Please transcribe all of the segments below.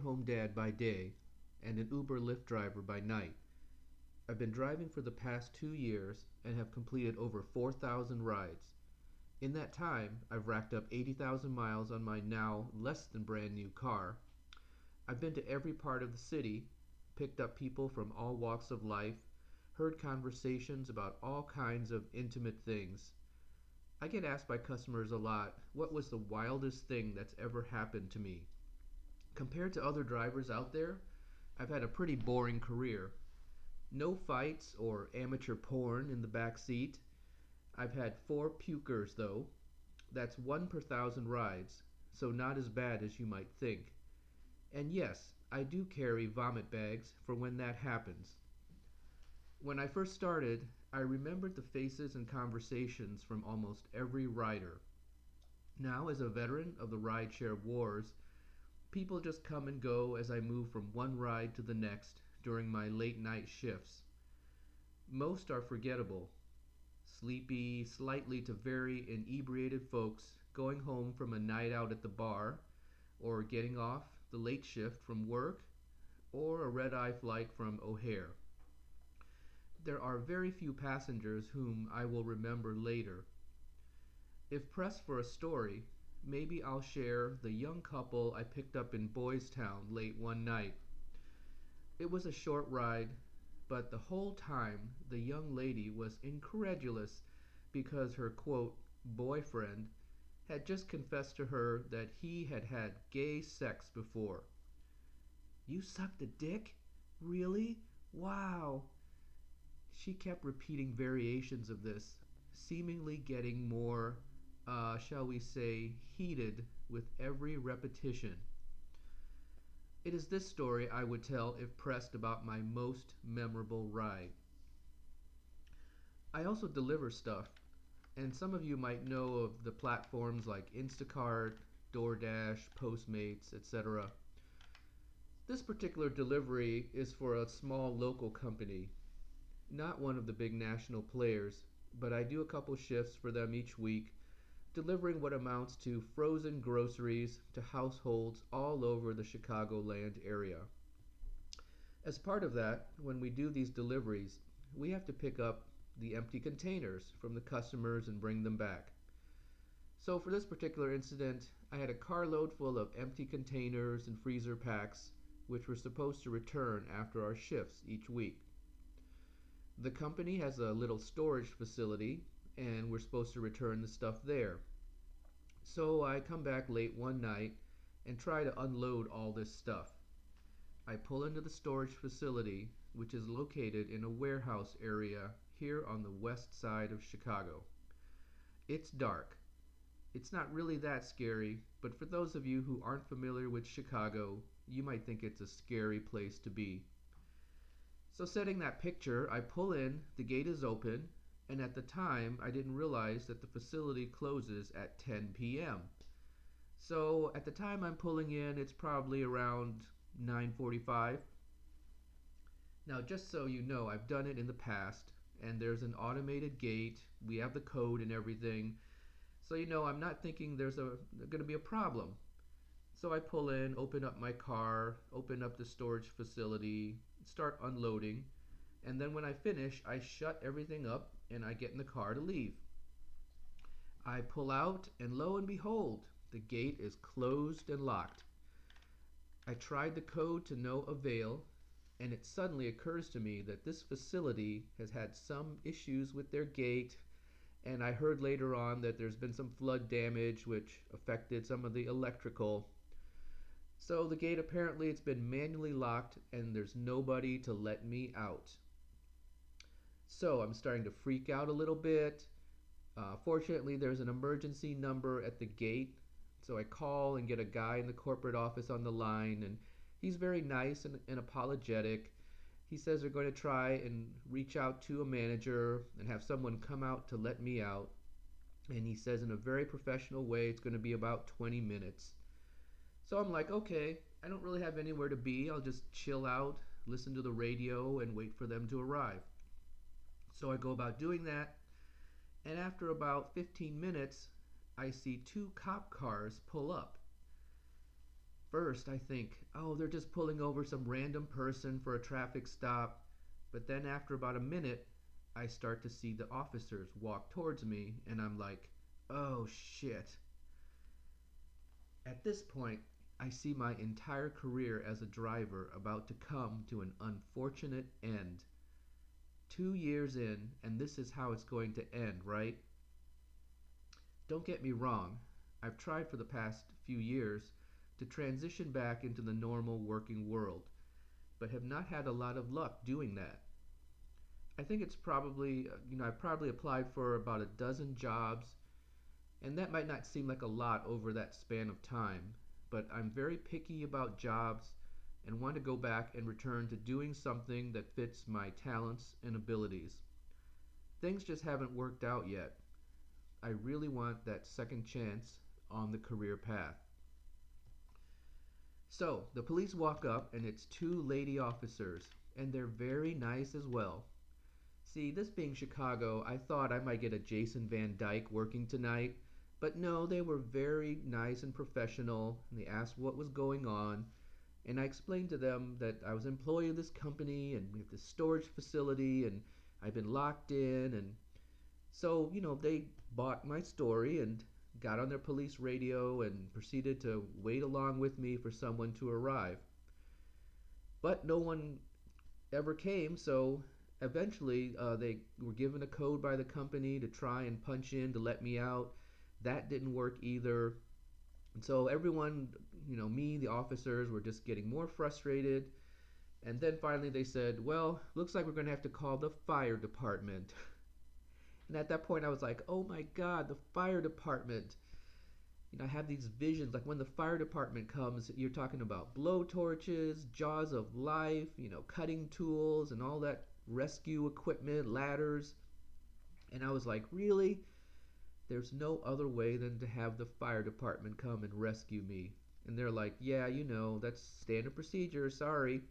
stay-at-home dad by day and an Uber-Lyft driver by night. I've been driving for the past 2 years and have completed over 4,000 rides. In that time, I've racked up 80,000 miles on my now less than brand new car. I've been to every part of the city, picked up people from all walks of life, heard conversations about all kinds of intimate things. I get asked by customers a lot, what was the wildest thing that's ever happened to me? Compared to other drivers out there, I've had a pretty boring career. No fights or amateur porn in the back seat. I've had 4 pukers though. That's 1 per 1,000 rides, so not as bad as you might think. And yes, I do carry vomit bags for when that happens. When I first started, I remembered the faces and conversations from almost every rider. Now, as a veteran of the rideshare wars, people just come and go as I move from one ride to the next during my late-night shifts. Most are forgettable. Sleepy, slightly to very inebriated folks going home from a night out at the bar, or getting off the late shift from work, or a red-eye flight from O'Hare. There are very few passengers whom I will remember later. If pressed for a story, maybe I'll share the young couple I picked up in Boys Town late one night. It was a short ride, but the whole time the young lady was incredulous because her, quote, boyfriend had just confessed to her that he had had gay sex before. "You sucked a dick? Really? Wow!" She kept repeating variations of this, seemingly getting more, shall we say, heated with every repetition. It is this story I would tell if pressed about my most memorable ride. I also deliver stuff, and some of you might know of the platforms like Instacart, DoorDash, Postmates, etc. This particular delivery is for a small local company. Not one of the big national players, but I do a couple shifts for them each week, delivering what amounts to frozen groceries to households all over the Chicagoland area. As part of that, when we do these deliveries, we have to pick up the empty containers from the customers and bring them back. So for this particular incident, I had a carload full of empty containers and freezer packs, which were supposed to return after our shifts each week. The company has a little storage facility, and we're supposed to return the stuff there. So I come back late one night and try to unload all this stuff. I pull into the storage facility, which is located in a warehouse area here on the west side of Chicago. It's dark. It's not really that scary, but for those of you who aren't familiar with Chicago, you might think it's a scary place to be. So setting that picture, I pull in, the gate is open, and at the time I didn't realize that the facility closes at 10 p.m. So at the time I'm pulling in, it's probably around 9:45. Now just so you know, I've done it in the past, and there's an automated gate, we have the code and everything, so you know I'm not thinking there's going to be a problem. So I pull in, open up my car, open up the storage facility, start unloading, and then when I finish, I shut everything up and I get in the car to leave. I pull out and lo and behold, the gate is closed and locked. I tried the code to no avail, and it suddenly occurs to me that this facility has had some issues with their gate, and I heard later on that there's been some flood damage which affected some of the electrical. So the gate, apparently it's been manually locked and there's nobody to let me out. So I'm starting to freak out a little bit. Fortunately, there's an emergency number at the gate. So I call and get a guy in the corporate office on the line, and he's very nice and apologetic. He says they're going to try and reach out to a manager and have someone come out to let me out. And he says in a very professional way, it's going to be about 20 minutes. So I'm like, okay, I don't really have anywhere to be. I'll just chill out, listen to the radio, and wait for them to arrive. So I go about doing that, and after about 15 minutes, I see 2 cop cars pull up. First, I think, oh, they're just pulling over some random person for a traffic stop. But then after about a minute, I start to see the officers walk towards me, and I'm like, oh, shit. At this point, I see my entire career as a driver about to come to an unfortunate end. 2 years in, and this is how it's going to end, right? Don't get me wrong. I've tried for the past few years to transition back into the normal working world, but have not had a lot of luck doing that. I think it's probably, I probably applied for about a dozen jobs, and that might not seem like a lot over that span of time, but I'm very picky about jobs and want to go back and return to doing something that fits my talents and abilities. Things just haven't worked out yet. I really want that second chance on the career path. So, the police walk up, and it's two lady officers, and they're very nice as well. See, this being Chicago, I thought I might get a Jason Van Dyke working tonight, but no, they were very nice and professional, and they asked what was going on, and I explained to them that I was an employee of this company, and we have this storage facility, and I've been locked in, and so, they bought my story, and got on their police radio and proceeded to wait along with me for someone to arrive. But no one ever came, so eventually they were given a code by the company to try and punch in to let me out. That didn't work either. And so everyone, me, the officers, were just getting more frustrated. And then finally they said, well, looks like we're going to have to call the fire department. And at that point I was like, oh my God, the fire department. I have these visions, like when the fire department comes, you're talking about blow torches, jaws of life, cutting tools and all that rescue equipment, ladders. And I was like, really? There's no other way than to have the fire department come and rescue me. And they're like, yeah, that's standard procedure, sorry.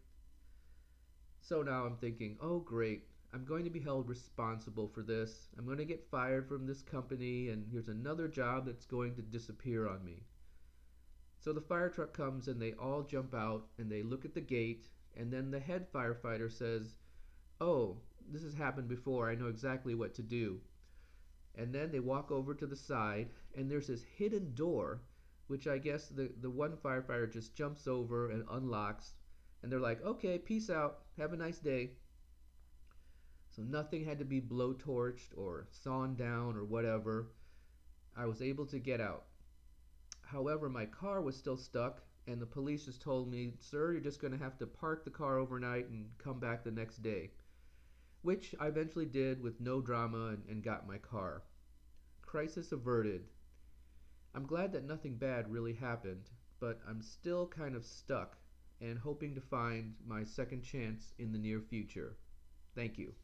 So now I'm thinking, oh great. I'm going to be held responsible for this. I'm going to get fired from this company, and here's another job that's going to disappear on me. So the fire truck comes, and they all jump out, and they look at the gate, and then the head firefighter says, oh, this has happened before. I know exactly what to do. And then they walk over to the side, and there's this hidden door, which I guess the one firefighter just jumps over and unlocks, and they're like, okay, peace out. Have a nice day. So nothing had to be blowtorched or sawn down or whatever. I was able to get out. However, my car was still stuck, and the police just told me, sir, you're just going to have to park the car overnight and come back the next day. Which I eventually did with no drama and got my car. Crisis averted. I'm glad that nothing bad really happened, but I'm still kind of stuck and hoping to find my second chance in the near future. Thank you.